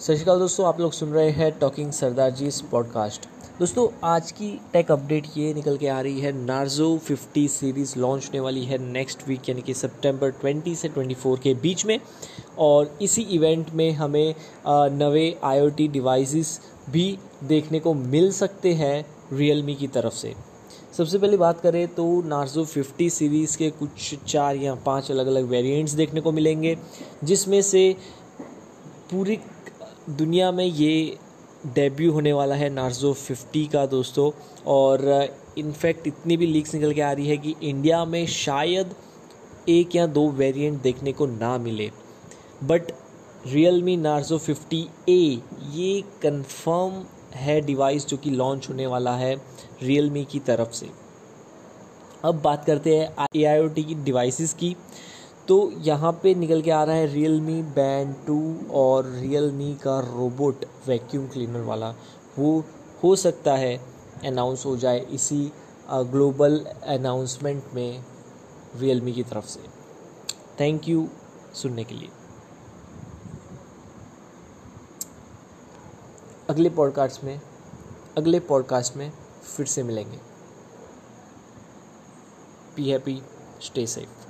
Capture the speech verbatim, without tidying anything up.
सत श्री अकाल दोस्तों, आप लोग सुन रहे हैं टॉकिंग सरदार जी इस पॉडकास्ट। दोस्तों, आज की टेक अपडेट ये निकल के आ रही है, नार्ज़ो फिफ्टी सीरीज़ लॉन्च होने वाली है नेक्स्ट वीक यानी कि सितंबर ट्वेंटी से चौबीस के बीच में। और इसी इवेंट में हमें नवे आई ओ टी डिवाइसेस भी देखने को मिल सकते हैं रियलमी की तरफ से। सबसे पहले बात करें तो नार्ज़ो फिफ्टी सीरीज़ के कुछ चार या पाँच अलग अलग वेरिएंट्स देखने को मिलेंगे, जिसमें से पूरी दुनिया में ये डेब्यू होने वाला है नार्ज़ो फिफ्टी का दोस्तों। और इनफैक्ट इतनी भी लीक्स निकल के आ रही है कि इंडिया में शायद एक या दो वेरिएंट देखने को ना मिले, but Realme Narzo fifty A ये कंफर्म है डिवाइस जो कि लॉन्च होने वाला है रियलमी की तरफ से। अब बात करते हैं आई ओ टी की डिवाइसेस की, तो यहाँ पे निकल के आ रहा है रियलमी बैंड टू और रियलमी का रोबोट वैक्यूम क्लीनर वाला, वो हो सकता है अनाउंस हो जाए इसी ग्लोबल अनाउंसमेंट में रियलमी की तरफ से। थैंक यू सुनने के लिए। अगले पॉडकास्ट में अगले पॉडकास्ट में फिर से मिलेंगे। Be happy, stay safe.